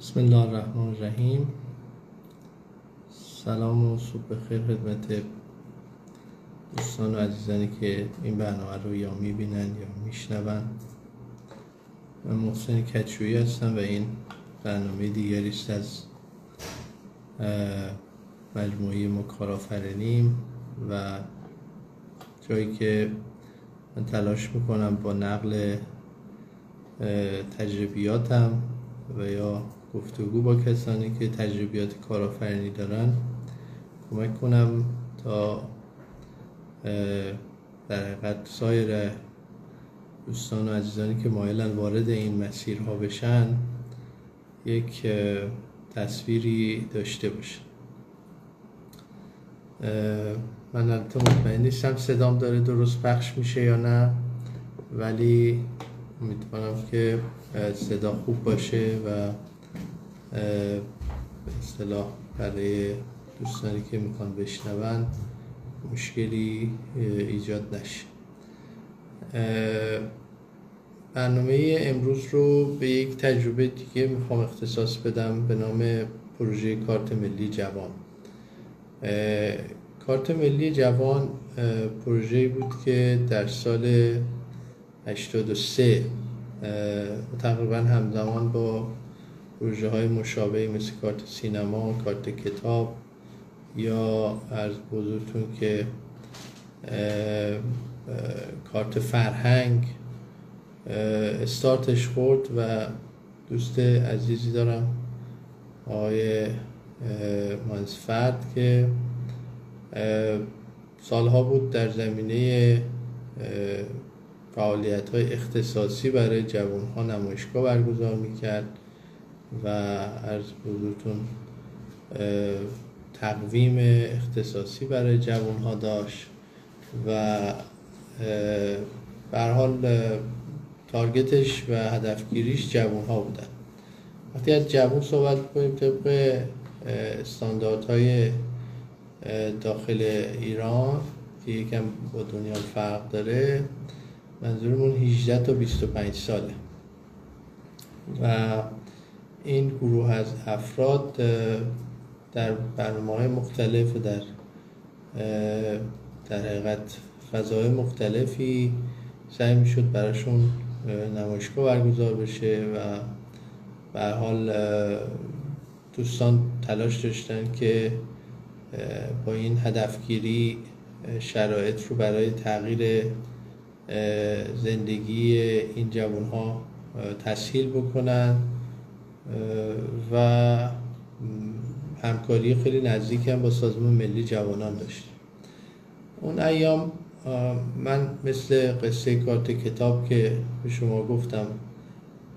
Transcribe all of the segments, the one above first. بسم الله الرحمن الرحیم. سلام و صبح بخیر خدمت دوستان و عزیزانی که این برنامه رو یا میبینن یا میشنون. من محسن کچوی هستم و این برنامه دیگری است از مجموعه ما کارآفرینیم و جایی که من تلاش میکنم با نقل تجربیاتم و یا گفتگو با کسانی که تجربیات کارآفرینی دارن کمک کنم تا در حقیقت سایر دوستان و عزیزانی که مایلن وارد این مسیرها بشن یک تصویری داشته باشن. من البته مطمئن نیستم صدام داره درست پخش میشه یا نه، ولی امیدوارم که صدا خوب باشه و به اصطلاح برای دوستانی که میخوان بشنون مشکلی ایجاد نشه. برنامه امروز رو به یک تجربه دیگه میخوام اختصاص بدم به نام پروژه کارت ملی جوان. کارت ملی جوان پروژه‌ای بود که در سال 83 تقریبا همزمان با پروژه های مشابهی مثل کارت سینما، کارت کتاب یا عرض بزرگتون که کارت فرهنگ استارتش خورد و دوست عزیزی دارم آقای منصفت که سالها بود در زمینه فعالیت‌های اختصاصی برای جوان‌ها نمایشگاه برگزار می‌کرد و عرض بزرگتون تقویم اختصاصی برای جوان‌ها داشت و به هر حال تارگتش و هدفگیریش جوان‌ها بودن. وقتی از جوان صحبت می‌کنیم طبق استانداردهای داخل ایران که یکم با دنیا فرق داره، منظورمون 18 تا 25 ساله و این گروه از افراد در برنامه‌های مختلف و در حقیقت فضاهای مختلفی سعی میشد براشون نمایشگاه برگزار بشه و به هر حال دوستان تلاش داشتن که با این هدفگیری شرایط رو برای تغییر زندگی این جوان‌ها تسهیل بکنن و همکاری خیلی نزدیک هم با سازمان ملی جوانان داشتیم. اون ایام من مثل قصه کارت کتاب که به شما گفتم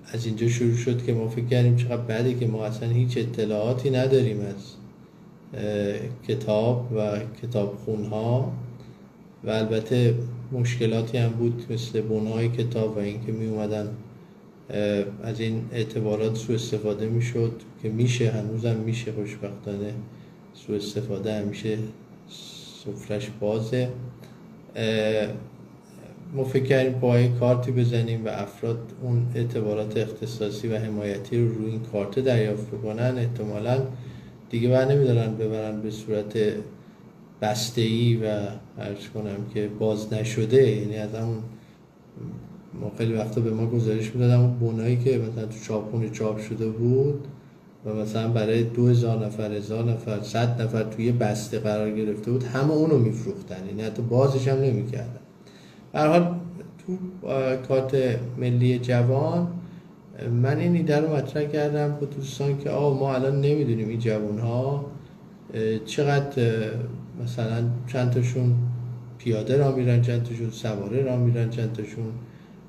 از اینجا شروع شد که ما فکر کردیم چقدر بده که ما اصلا هیچ اطلاعاتی نداریم از کتاب و کتابخونها و البته مشکلاتی هم بود مثل بنای کتاب و اینکه می اومدن از این اعتبارات سوء استفاده می شد که میشه، هنوزم میشه، خوشبختانه سوء استفاده همیشه سفرش بازه. ما فکر کردیم پای کارتی بزنیم و افراد اون اعتبارات اختصاصی و حمایتی رو روی این کارت دریافت بکنن، احتمالاً دیگه بر نمیدارن ببرن به صورت بسته‌ای و عرض کنم که باز نشده، یعنی از همون ما خیلی وقتا به ما گزارش میدادن اون بنایی که مثلا تو چاپخونه چاپ شده بود و مثلا برای 2000 نفر، 1000 نفر، 100 نفر توی بسته قرار گرفته بود، همه اونو میفروختن، یعنی حتی بازش هم نمیکردن. به هر حال تو کارت ملی جوان من این ایده رو مطرح کردم با دوستان که ما الان نمیدونیم این جوان‌ها چقدر مثلا چند تاشون پیاده را میرن، چند تاشون سواره را میرن، چند تاشون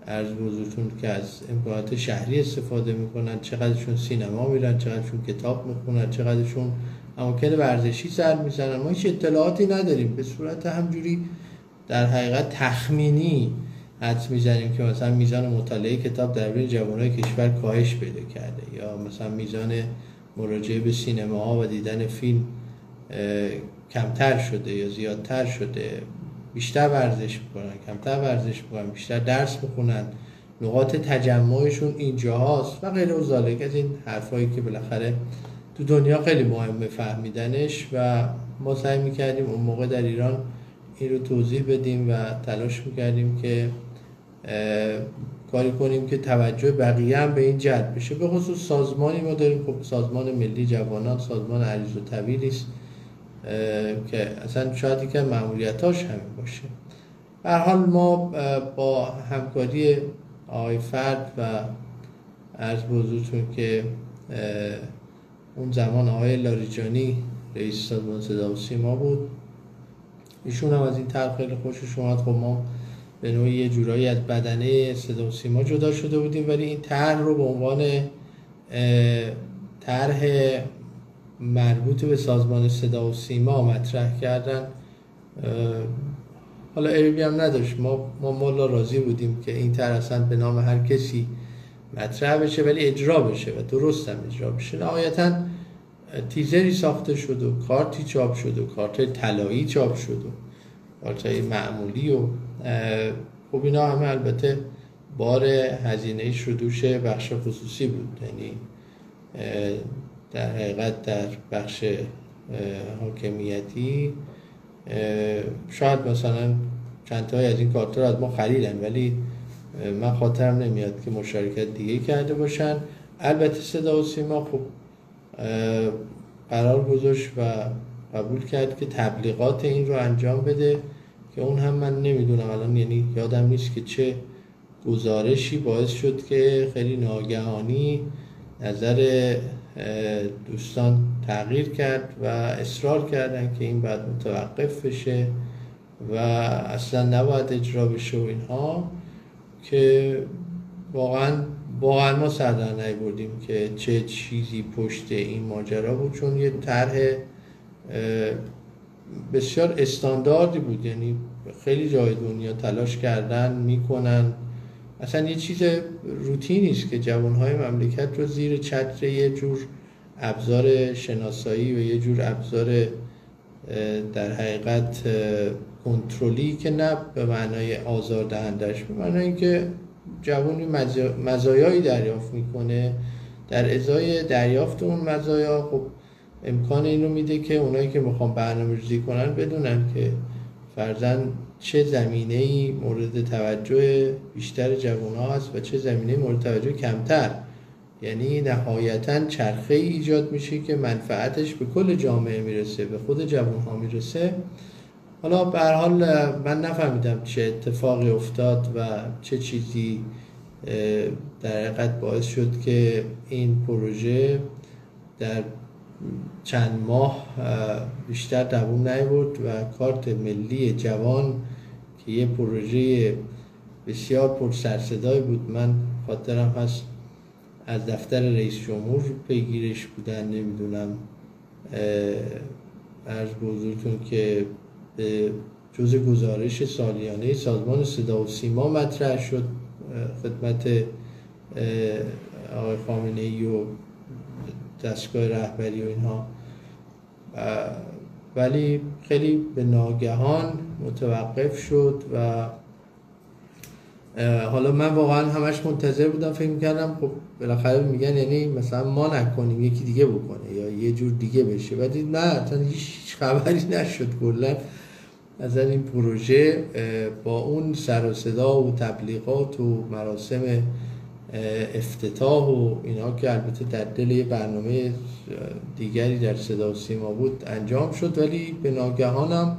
عرض بزرگتون که از امکانات شهری استفاده میکنن، چقدرشون سینما میرن، چقدرشون کتاب میخونن، چقدرشون اماکن ورزشی سر میزنن. ما هیچ اطلاعاتی نداریم، به صورت همجوری در حقیقت تخمینی حدس میزنیم که مثلا میزان مطالعه کتاب در بین جوانای کشور کاهش پیدا کرده یا مثلا میزان مراجعه به سینماها و دیدن فیلم کمتر شده یا زیادتر شده، بیشتر ورزش میکنن، کمتر ورزش میکنن، بیشتر درس میخونن، نقاط تجمعشون اینجا هاست و غیر و ذالک از این حرفایی که بالاخره تو دنیا خیلی مهمه فهمیدنش و ما سعی میکردیم اون موقع در ایران این رو توضیح بدیم و تلاش میکردیم که کاری کنیم که توجه بقیه هم به این جلب بشه. به خصوص سازمانی ما داریم، خب سازمان ملی جوانان، سازمان عریض و طویلی است که اصلا شاید یکی از مأموریتاش همین باشه. به هر حال ما با همکاری آقای فرد و عرض به حضورتون که اون زمان آقای لاریجانی رئیس سازمان صدا و سیما بود، ایشون هم از این طرح خیلی خوشش اومد. خب ما به نوعی یه جورایی از بدنه صدا و سیما جدا شده بودیم، ولی این طرح رو به عنوان طرح مربوط به سازمان صدا و سیما مطرح کردن. حالا عیبی هم نداشت، ما مالا راضی بودیم که این طرح اصلا به نام هر کسی مطرح بشه ولی اجرا بشه و درست هم اجرا بشه. نهایتاً تیزری ساخته شد و کارتی چاپ شد و کارت طلایی چاپ شد و کارت‌های معمولی و خب اینا همه البته بار هزینه شدوش بخش خصوصی بود، یعنی در حقیقت در بخش حاکمیتی شاید مثلا چند تایی از این کارت‌ها از ما خریدن ولی من خاطرم نمیاد که مشارکت دیگه کرده باشن. البته صدا و سیما خب قرار گذاشت و قبول کرد که تبلیغات این رو انجام بده که اون هم من نمیدونم الان، یعنی یادم نیست که چه گزارشی باعث شد که خیلی ناگهانی نظر دوستان تغییر کرد و اصرار کردن که این باید متوقف بشه و اصلا نباید اجرا بشه و اینها، که واقعا ما سر در نیاوردیم که چه چیزی پشت این ماجرا بود، چون یه طرح بسیار استانداردی بود، یعنی خیلی جای دنیا تلاش کردن میکنن، اصلا یه چیز روتینی است که جوانهای مملکت رو زیر چتر یه جور ابزار شناسایی و یه جور ابزار در حقیقت کنترلی که نه به معنای آزاردهندش، به معنای اینکه جوانی مزایایی دریافت میکنه، در ازای دریافت اون مزایا خب امکان اینو میده که اونایی که میخوان برنامه‌ریزی کنن بدونن که فرضاً چه زمینه‌ای مورد توجه بیشتر جوان‌ها هست و چه زمینه‌ای مورد توجه کمتر، یعنی نهایتاً چرخه‌ای ایجاد میشه که منفعتش به کل جامعه میرسه، به خود جوان‌ها میرسه. حالا به هر حال من نفهمیدم چه اتفاقی افتاد و چه چیزی در حقیقت باعث شد که این پروژه در چند ماه بیشتر دوام نیاورد و کارت ملی جوان که یه پروژه بسیار پر سرصدای بود، من خاطرم هست از دفتر رئیس جمهور پیگیرش بودن، نمیدونم عرض به حضورتون که به جزء گزارش سالیانه سازمان صدا و سیما مطرح شد خدمت آقای خامنه‌ای و دستگاه رهبری و اینها، ولی خیلی به ناگهان متوقف شد و حالا من واقعا همش منتظر بودم، فکر می‌کردم خب بالاخره میگن یعنی مثلا ما نکنیم یکی دیگه بکنه یا یه جور دیگه بشه، ولی نه اصلا هیچ خبری نشد. کلا از این پروژه با اون سر و صدا و تبلیغات و مراسم افتتاح و اینا که البته در دل یه برنامه دیگری در صدا و سیما بود انجام شد، ولی به ناگهانم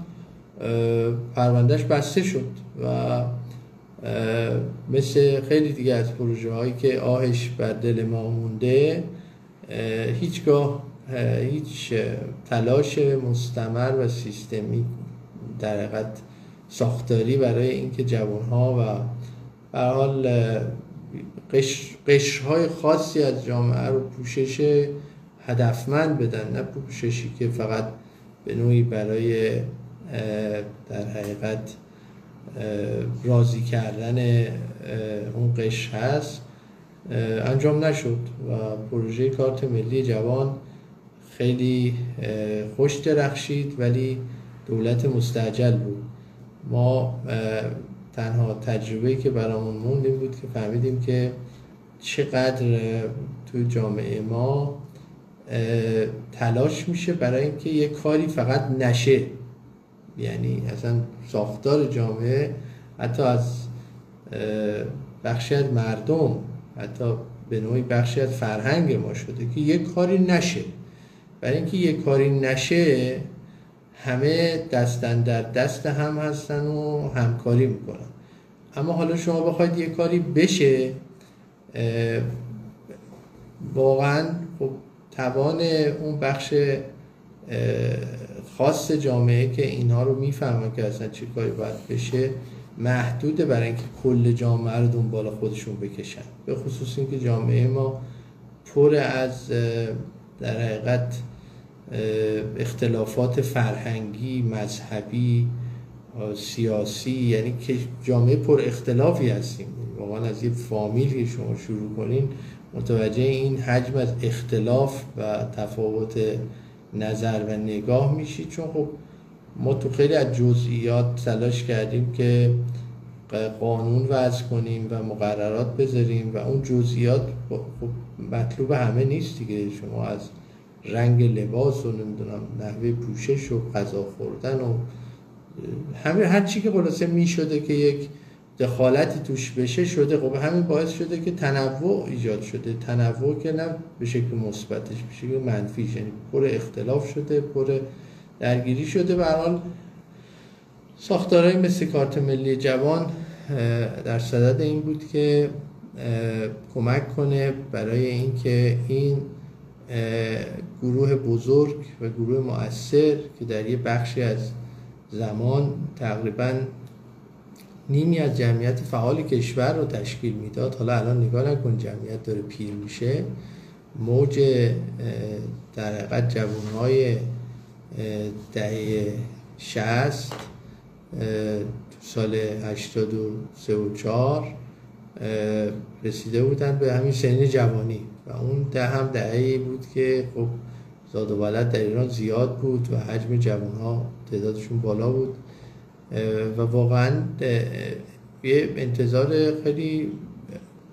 پروندهش بسته شد و مثل خیلی دیگه از پروژه هایی که آهش بر دل ما مونده هیچگاه هیچ تلاش مستمر و سیستمی در حقیقت ساختاری برای اینکه جوانها و به هر حال قشرهای خاصی از جامعه رو پوشش هدفمند بدن، نه پوششی که فقط به نوعی برای در حقیقت راضی کردن اون قشر هست، انجام نشد و پروژه کارت ملی جوان خیلی خوش درخشید ولی دولت مستعجل بود. ما تنها تجربه‌ای که برامون موند این بود که فهمیدیم که چقدر تو جامعه ما تلاش میشه برای اینکه یه کاری فقط نشه، یعنی اصلا ساختار جامعه حتی از بخشی از مردم، حتی به نوعی بخشی از فرهنگ ما شده که یه کاری نشه. برای اینکه یه کاری نشه همه دستن در دست هم هستن و همکاری میکنن، اما حالا شما بخواید یه کاری بشه واقعا خب توان اون بخش خاص جامعه که اینها رو میفهمن که اصلا چی کاری باید بشه محدوده برای اینکه کل جامعه رو دنبال خودشون بکشن، به خصوص اینکه جامعه ما پر از در حقیقت اختلافات فرهنگی، مذهبی، سیاسی، یعنی که جامعه پر اختلافی هستیم. واقعا از یه فامیلی شما شروع کنین متوجه این حجم از اختلاف و تفاوت نظر و نگاه میشید، چون خب ما تو خیلی از جزئیات تلاش کردیم که قانون وضع کنیم و مقررات بذاریم و اون جزئیات مطلوب همه نیست دیگه. شما از رنگ لباس و نمیدونم نحوه پوشش و غذا خوردن و همه هر چی که خلاصه میشده که یک دخالتی توش بشه شده، خب همین باعث شده که تنوع ایجاد شده، تنوع که نه به شکل مثبتش به شکل منفیش، یعنی پر اختلاف شده، پر درگیری شده. به هر حال ساختارهایی مثل کارت ملی جوان در صدد این بود که کمک کنه برای اینکه این گروه بزرگ و گروه مؤثر که در یه بخشی از زمان تقریباً نیمی از جمعیت فعال کشور رو تشکیل میداد، حالا الان نگاه نکن جمعیت داره پیر میشه، موج در حقیقت جوانهای دهه 60 سال 83 و 4 رسیده بودن به همین سن جوانی و اون ده هم دهه‌ای بود که خب زاد و ولد در ایران زیاد بود و حجم جوانها تعدادشون بالا بود و واقعا یه انتظار خیلی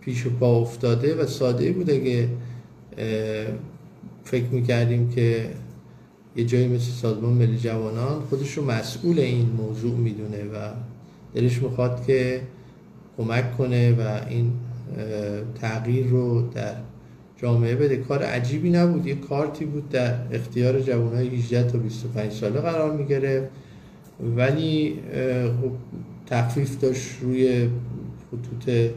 پیش و پا افتاده و ساده بود که فکر میکردیم که یه جایی مثل سازمان ملی جوانان خودش رو مسئول این موضوع میدونه و دلش میخواد که کمک کنه و این تغییر رو در جامعه بده. کار عجیبی نبود، یه کارتی بود در اختیار جوانای 18 تا 25 ساله قرار میگرفت، ولی خب تخفیف داشت روی خطوط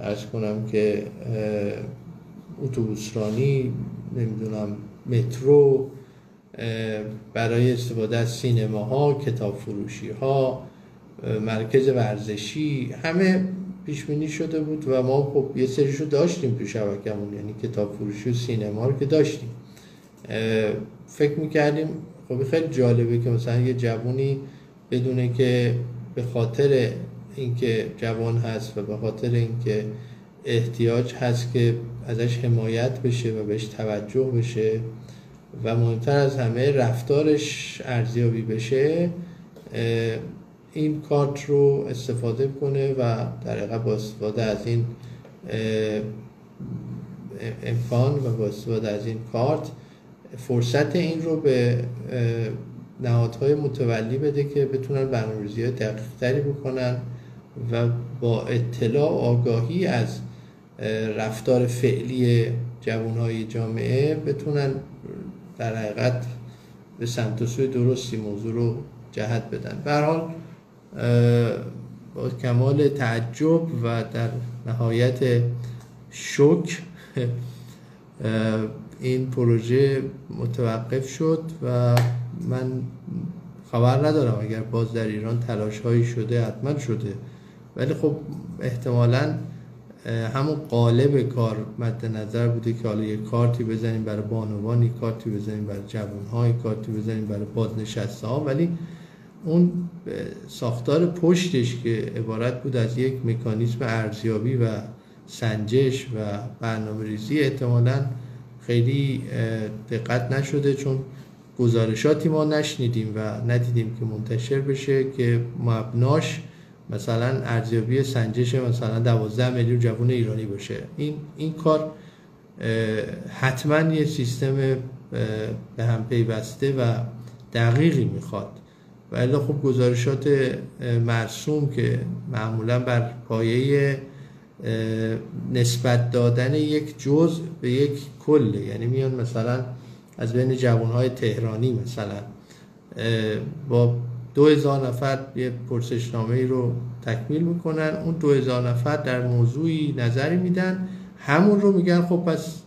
عرض کنم که اتوبوسرانی، نمیدونم مترو، برای استفاده از سینماها، کتاب فروشیها، مرکز ورزشی، همه پیش بینی شده بود و ما خب یه سریشو داشتیم تو شبکه‌مون، یعنی کتاب فروشی و سینما رو که داشتیم. فکر می‌کردیم خب خیلی جالبه که مثلا یه جوانی بدونه که به خاطر اینکه جوان هست و به خاطر اینکه احتیاج هست که ازش حمایت بشه و بهش توجه بشه و مهمتر از همه رفتارش ارزیابی بشه، این کارت رو استفاده کنه و در واقع با استفاده از این امکان و با استفاده از این کارت فرصت این رو به نهادهای متولی بده که بتونن برنامه‌ریزی‌های دقیق‌تری بکنن و با اطلاع و آگاهی از رفتار فعلی جوانهای جامعه بتونن در حقیقت به سمت و سوی درستی موضوع رو جهت بدن. به هر حال با کمال تعجب و در نهایت شوک این پروژه متوقف شد و من خبر ندارم اگر باز در ایران تلاش هایی شده، حتما شده، ولی خب احتمالاً همون قالب کار مد نظر بوده که حالا یه کارتی بزنیم برای بانوانی، کارتی بزنیم برای جوان‌های، کارتی بزنیم برای بازنشسته ها، ولی اون ساختار پشتش که عبارت بود از یک مکانیزم ارزیابی و سنجش و برنامه‌ریزی احتمالاً خیلی دقت نشده، چون گزارشاتی ما نشنیدیم و ندیدیم که منتشر بشه که مبناش مثلا ارزیابی سنجش مثلا 12 میلیون جوان ایرانی باشه. این کار حتما یه سیستم به هم پیوسته و دقیقی میخواد و الا خب گزارشات مرسوم که معمولا بر پایه نسبت دادن یک جزء به یک کل، یعنی میان مثلا از بین جوانهای تهرانی مثلا با 2000 نفر یه پرسشنامه‌ای رو تکمیل میکنن، اون 2000 نفر در موضوعی نظری میدن، همون رو میگن خب پس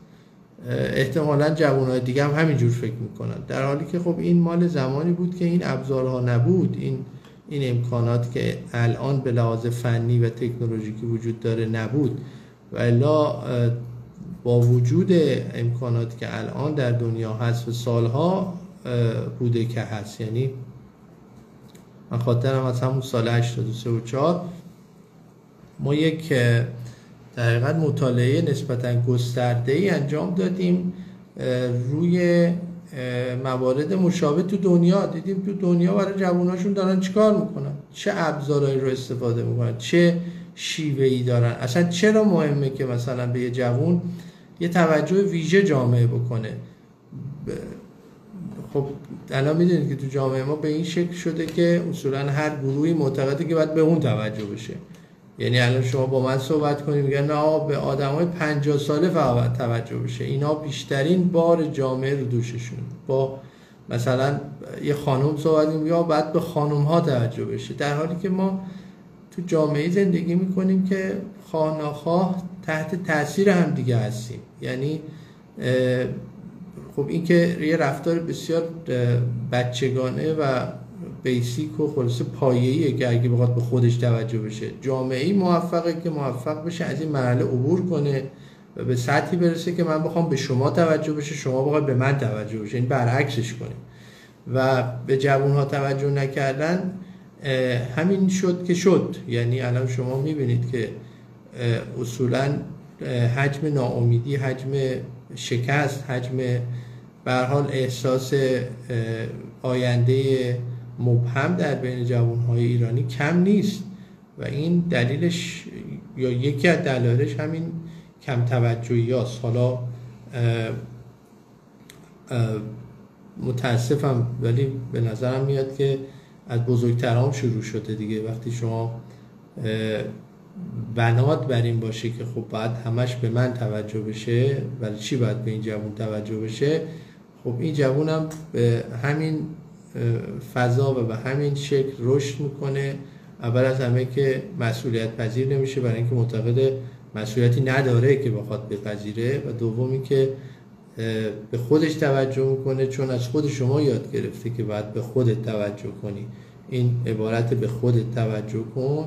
احتمالاً جوانهای دیگه هم همینجور فکر میکنن، در حالی که خب این مال زمانی بود که این ابزارها نبود، این امکانات که الان به لحاظ فنی و تکنولوژیکی وجود داره نبود و الا با وجود امکاناتی که الان در دنیا هست و سالها بوده که هست. یعنی من خاطرم از همون سال 83 و 4 ما یک دقیقاً مطالعه نسبتاً گسترده‌ای انجام دادیم روی موارد مشابه تو دنیا، دیدیم تو دنیا برای جواناشون دارن چیکار میکنن، چه ابزارهایی رو استفاده میکنن، چه شیوه‌ای دارن، اصلا چرا مهمه که مثلا به یه جوان یه توجه ویژه جامعه بکنه. خب الان میدونید که تو جامعه ما به این شکل شده که اصولاً هر گروهی معتقده که باید به اون توجه بشه، یعنی الان شما با من صحبت کنید میگن نه به آدمای 50 ساله فقط توجه بشه، اینا بیشترین بار جامعه رو دوششون. با مثلا یه خانم صحبت میگن یا بعد به خانم ها توجه بشه، در حالی که ما تو جامعه زندگی میکنیم که خانخواه تحت تاثیر هم دیگه هستیم. یعنی خب این که یه رفتار بسیار بچگانه و بیسیک و خلاصه پایه‌ایه که اگه بخواد به خودش توجه بشه، جامعه‌ای موفقه که موفق بشه از این مرحله عبور کنه و به سطحی برسه که من بخوام به شما توجه بشه، شما بخواد به من توجه بشه، این برعکسش کنه. و به جوان‌ها توجه نکردن همین شد که شد. یعنی الان شما می‌بینید که اصولاً حجم ناامیدی، حجم شکست، حجم به هر حال احساس آینده مبهم در بین جوانهای ایرانی کم نیست و این دلیلش یا یکی از دلایلش همین کم توجهی هست. حالا متاسفم ولی به نظرم میاد که از بزرگترام شروع شده دیگه. وقتی شما بنات بر این باشه که خب باید همش به من توجه بشه، ولی چی باید به این جوان توجه بشه؟ خب این جوان هم به همین فضا و به همین شکل رشد میکنه. اول از همه که مسئولیت پذیر نمیشه برای اینکه معتقد مسئولیتی نداره که بخواد بپذیره، و دومی که به خودش توجه میکنه چون از خود شما یاد گرفته که باید به خودت توجه کنی. این عبارت به خودت توجه کن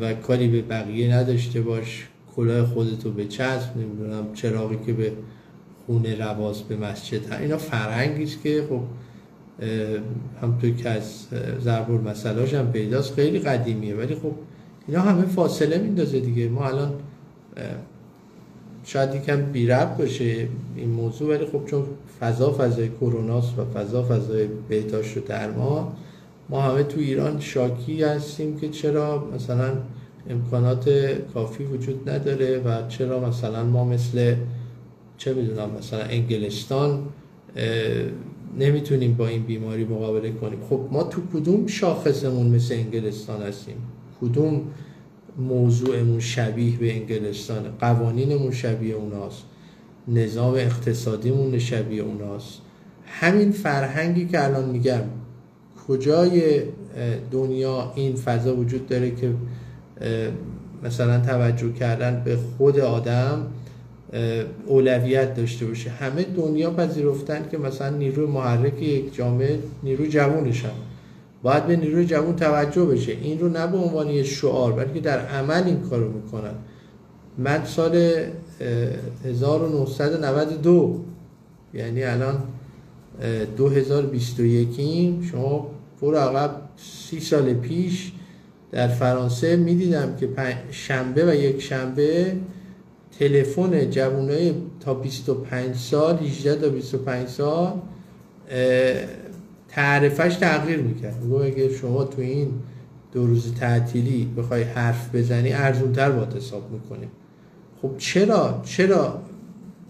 و کاری به بقیه نداشته باش، کلاه خودتو بچسب، نمیدونم چراغی که به خونه رواز به مسجد، اینا فرهنگیست که خب همطور که از ضرب المثل‌هاش هم پیداست خیلی قدیمیه، ولی خب اینا همه فاصله میندازه دیگه. ما الان شاید یکم بی ربط باشه این موضوع، ولی خب چون فضای کروناست و فضای بهداشت و درمان، ما همه تو ایران شاکی هستیم که چرا مثلا امکانات کافی وجود نداره و چرا مثلا ما مثل چه میدونم مثلا انگلستان نمیتونیم با این بیماری مقابله کنیم. خب ما تو کدوم شاخصمون مثل انگلستان هستیم؟ کدوم موضوعمون شبیه به انگلستانه؟ قوانینمون شبیه اوناست، نظام اقتصادیمون شبیه اوناست. همین فرهنگی که الان میگم کجای دنیا این فضا وجود داره که مثلا توجه کردن به خود آدم اولویت داشته باشه؟ همه دنیا پذیرفتن که مثلا نیروی محرک یک جامعه نیروی جوانشن، باید به نیروی جوان توجه بشه. این رو نه به عنوان یه شعار بلکه در عمل این کار رو میکنن. من سال 1992 یعنی الان 2021 شما برو عقب 30 سال پیش در فرانسه میدیدم که شنبه و یک شنبه تلفن جوانای تا 25 سال 18 تا 25 سال تعریفش تغییر میکرد. میگم اگه شما تو این دو روز تعطیلی بخوای حرف بزنی ارزونتر باید حساب میکنیم. خب چرا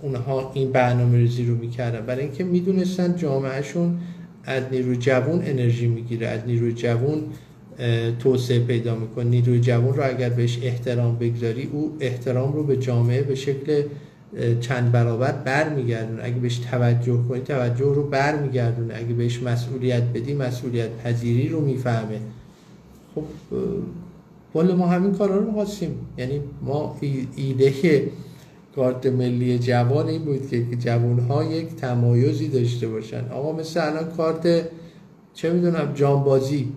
اونها این برنامه‌ریزی رو میکردن؟ برای اینکه میدونستن جامعهشون از نیروی جوان انرژی میگیره، از نیروی جوان توسعه پیدا میکنه. نیروی جوان رو اگر بهش احترام بگذاری، او احترام رو به جامعه به شکل چند برابر برمیگردونه. اگه بهش توجه کنی، توجه رو برمیگردونه. اگه بهش مسئولیت بدی، مسئولیت پذیری رو میفهمه. خب والا ما همین کارا رو می‌خواستیم. یعنی ما ایده کارت ملی جوان این بود که جوان‌ها یک تمایزی داشته باشن. آقا مثلا کارت چه میدونم جانبازی،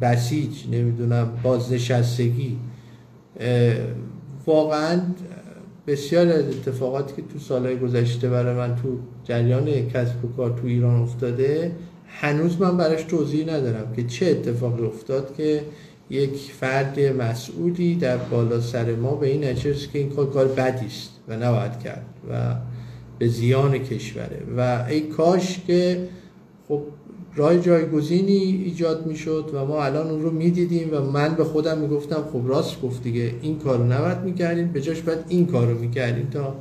بسیج، نمیدونم بازنشستگی. واقعاً بسیار از اتفاقاتی که تو سالهای گذشته برای من تو جریان کسب و کار تو ایران افتاده، هنوز من براش توضیح ندارم که چه اتفاقی افتاد که یک فرد مسئولی در بالا سر ما به این نتیجه رسید که این کار بدی است و نباید کرد و به زیان کشوره و ای کاش که خب راه جایگزینی ایجاد میشد و ما الان اون رو میدیدیم و من به خودم میگفتم خب راست گفت دیگه، این کارو نباید میکردیم، به جاش باید این کارو میکردیم تا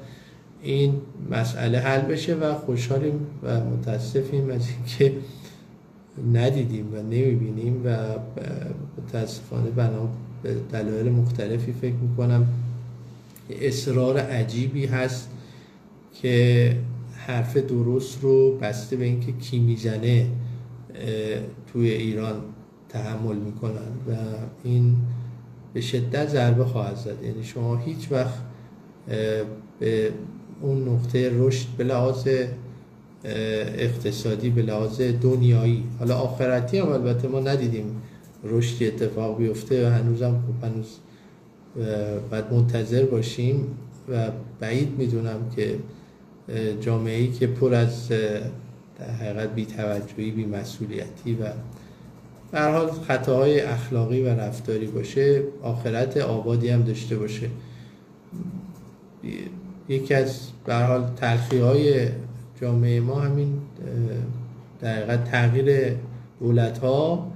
این مسئله حل بشه و خوشحالیم و متاسفیم از اینکه ندیدیم و نمیبینیم و متاسفانه بنا به دلایل مختلفی فکر میکنم اصرار عجیبی هست که حرف درست رو بسته به اینکه کی میزنه توی ایران تحمل میکنن و این به شدت ضربه خواهد زد. یعنی شما هیچ وقت به اون نقطه رشد به لحاظ اقتصادی، به لحاظ دنیایی، حالا آخرتی هم البته ما ندیدیم رشدی اتفاق بیفته و هنوز باید منتظر باشیم و بعید میدونم که جامعه‌ای که پر از در حقیقت بی‌توجهی، بی‌مسئولیتی و به هر حال خطاهای اخلاقی و رفتاری باشه، آخرت آبادی هم داشته باشه. یکی از به هر حال تلخی‌های جامعه ما همین در حقیقت تغییر دولت‌ها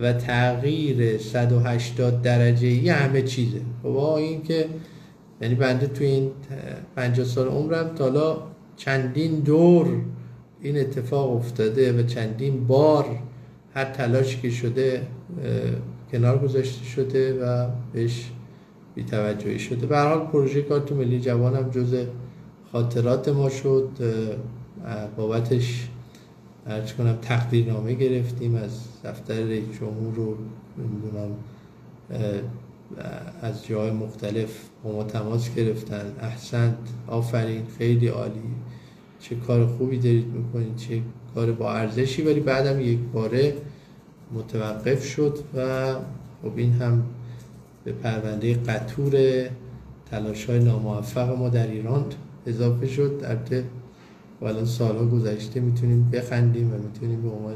و تغییر 180 درجه‌ای همه چیزه. خب این که یعنی بنده تو این 50 سال عمرم تا حالا چندین دور این اتفاق افتاده و چندین بار هر تلاشی که شده کنار گذاشته شده و بهش بی‌توجهی شده. به هر حال پروژه کارت ملی جوان هم جزء خاطرات ما شد. بابتش عرض کنم تقدیرنامه گرفتیم از دفتر رئیس جمهور و نمیدونم از جای مختلف با ما تماس گرفتن. احسنت، آفرین، خیلی عالی، چه کار خوبی دارید میکنید، چه کار با ارزشی. ولی بعدم یک باره متوقف شد و خب این هم به پرونده قطور تلاش‌های ناموفق ما در ایران اضافه شد. البته الان سال‌ها گذشته میتونیم بخندیم و میتونیم به عنوان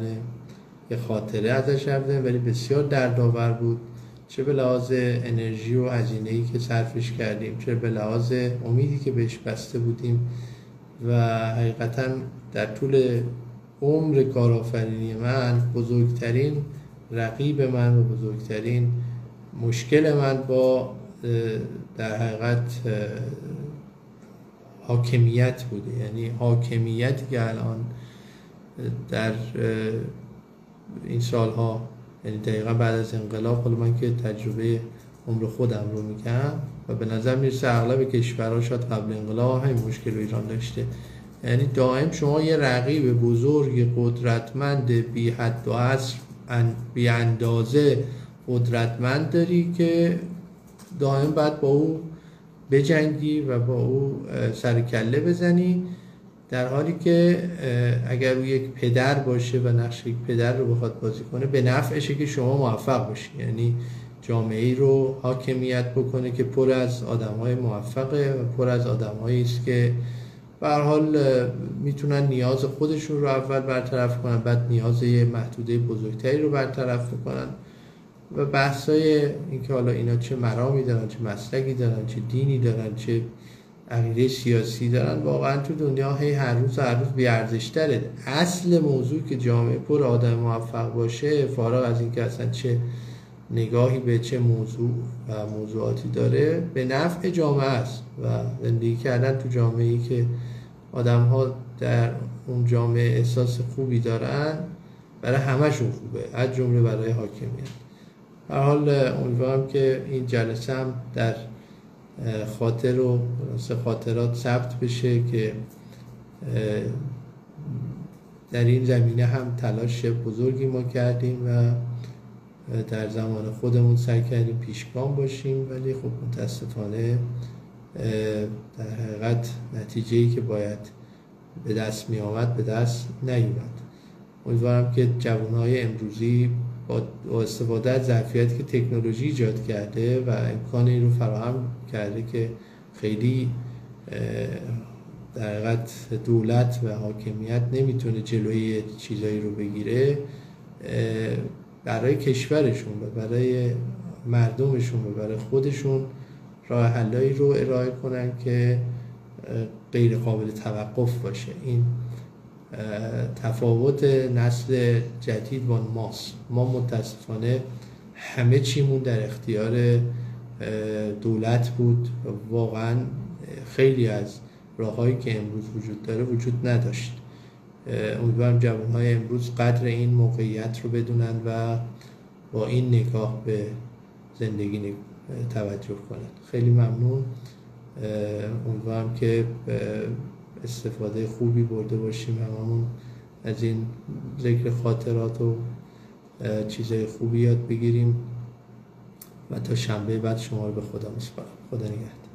یه خاطره ازش یاد کنیم، ولی بسیار دردآور بود، چه به لحاظ انرژی و هزینه‌ای که صرفش کردیم، چه به لحاظ امیدی که بهش بسته بودیم و حقیقتاً در طول عمر کارآفرینی من بزرگترین رقیب من و بزرگترین مشکل من با در حقیقت حاکمیت بوده. یعنی حاکمیتی که الان در این سالها، یعنی دقیقا بعد از انقلاب، حالا من که تجربه عمر خودم رو میگم و به نظر میرسه اغلب کشورها شاید قبل انقلاب همین مشکل رو ایران داشته. یعنی دائم شما یه رقیب بزرگ، قدرتمند، بی حد و حصر، بی اندازه قدرتمند داری که دائم باید با او بجنگی و با او سر کله بزنی، در حالی که اگر او یک پدر باشه و نقش یک پدر رو بخواد بازی کنه، به نفعشه که شما موفق باشی. یعنی جامعه‌ای رو حاکمیت بکنه که پر از آدم‌های موفقه و پر از آدم‌هایی است که به هر حال میتونن نیاز خودشون رو اول برطرف کنن، بعد نیاز یه محدوده بزرگتری رو برطرف کنن. و بحث‌های اینکه حالا اینا چه مرامی دارن، چه مسلکی دارن، چه دینی دارن، چه عقیده سیاسی دارن، واقعا تو دنیا هر روز بی‌ارزش‌تره. اصل موضوع که جامعه پر آدم موفق باشه، فارغ از اینکه اصلا چه نگاهی به چه موضوع و موضوعاتی داره، به نفع جامعه است و زندگی کردن تو جامعه‌ای که آدم‌ها در اون جامعه احساس خوبی دارن برای همه‌شون خوبه، از جمله برای حاکمیت. به هر حال امیدوارم که این جلسه هم در خاطر و خاطرات ثبت بشه که در این زمینه هم تلاش بزرگی ما کردیم و در زمان خودمون سعی کردیم پیشگام باشیم، ولی خب متاسفانه در حقیقت نتیجه‌ای که باید به دست می آمد به دست نیومد. امیدوارم که جوانهای امروزی با استفاده از ظرفیتی که تکنولوژی ایجاد کرده و امکان این رو فراهم کرده که خیلی در حقیقت دولت و حاکمیت نمیتونه جلوی چیزایی رو بگیره، برای کشورشون و برای مردمشون و برای خودشون راه حلایی رو ارائه کنن که غیر قابل توقف باشه. این تفاوت نسل جدید با ماست. ما متاسفانه همه چیمون در اختیار دولت بود و واقعا خیلی از راه‌هایی که امروز وجود داره وجود نداشت. امیدوارم جوان‌های امروز قدر این موقعیت رو بدونن و با این نگاه به زندگی توجه کنن. خیلی ممنون، امیدوارم که استفاده خوبی برده باشیم هممون از این ذکر خاطرات و چیزای خوبی یاد بگیریم و تا شنبه بعد شما رو به خدا میسپارم. خدا نگهدار.